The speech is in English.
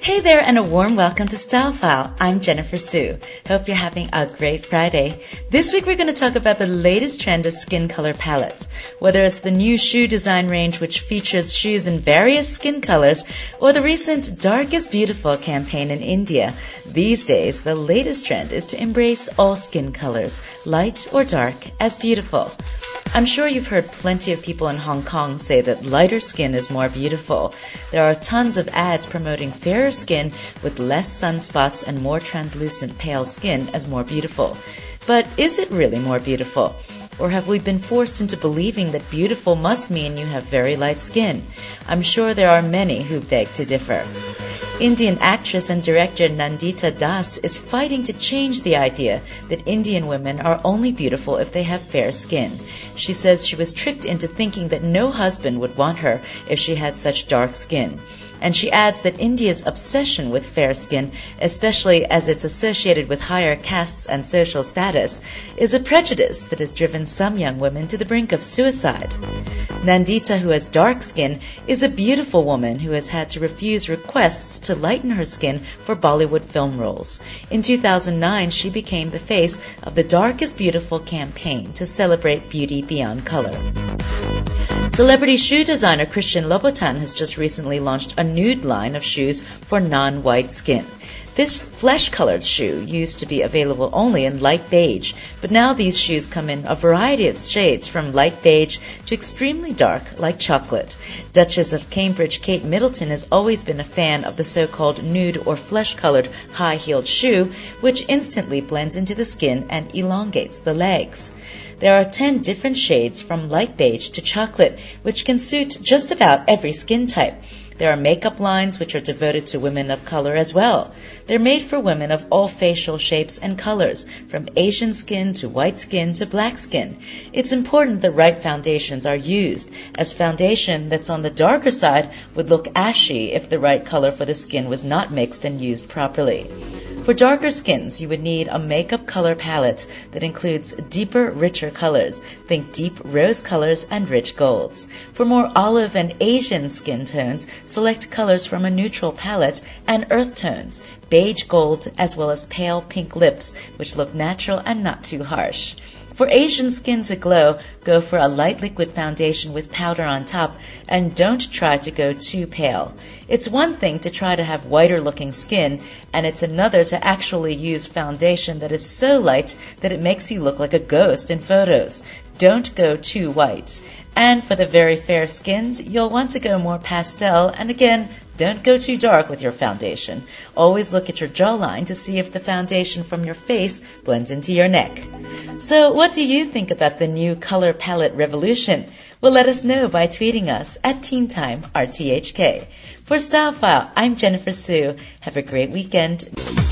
Hey there, and a warm welcome to Stylefile. I'm Jennifer Sue. Hope you're having a great Friday. This week we're going to talk about the latest trend of skin color palettes, whether it's the new shoe design range, which features shoes in various skin colors, or the recent Dark is Beautiful campaign in India. These days, the latest trend is to embrace all skin colors, light or dark, as beautiful. I'm sure you've heard plenty of people in Hong Kong say that lighter skin is more beautiful. There are tons of ads promoting fairer skin with less sunspots and more translucent pale skin as more beautiful. But is it really more beautiful? Or have we been forced into believing that beautiful must mean you have very light skin? I'm sure there are many who beg to differ. Indian actress and director Nandita Das is fighting to change the idea that Indian women are only beautiful if they have fair skin. She says she was tricked into thinking that no husband would want her if she had such dark skin. And she adds that India's obsession with fair skin, especially as it's associated with higher castes and social status, is a prejudice that has driven some young women to the brink of suicide. Nandita, who has dark skin, is a beautiful woman who has had to refuse requests to lighten her skin for Bollywood film roles. In 2009, she became the face of the Dark is Beautiful campaign to celebrate beauty beyond color. Celebrity shoe designer Christian Louboutin has just recently launched a nude line of shoes for non-white skin. This flesh-colored shoe used to be available only in light beige, but now these shoes come in a variety of shades from light beige to extremely dark, like chocolate. Duchess of Cambridge Kate Middleton has always been a fan of the so-called nude or flesh-colored high-heeled shoe, which instantly blends into the skin and elongates the legs. There are 10 different shades from light beige to chocolate, which can suit just about every skin type. There are makeup lines which are devoted to women of color as well. They're made for women of all facial shapes and colors, from Asian skin to white skin to black skin. It's important the right foundations are used, as foundation that's on the darker side would look ashy if the right color for the skin was not mixed and used properly. For darker skins, you would need a makeup color palette that includes deeper, richer colors. Think deep rose colors and rich golds. For more olive and Asian skin tones, select colors from a neutral palette and earth tones, beige gold, as well as pale pink lips, which look natural and not too harsh. For Asian skin to glow, go for a light liquid foundation with powder on top, and don't try to go too pale. It's one thing to try to have whiter looking skin, and it's another to actually use foundation that is so light that it makes you look like a ghost in photos. Don't go too white. And for the very fair skinned, you'll want to go more pastel, and again, don't go too dark with your foundation. Always look at your jawline to see if the foundation from your face blends into your neck. So what do you think about the new color palette revolution? Well, let us know by tweeting us at TeenTimeRTHK. For Stylefile, I'm Jennifer Sue. Have a great weekend.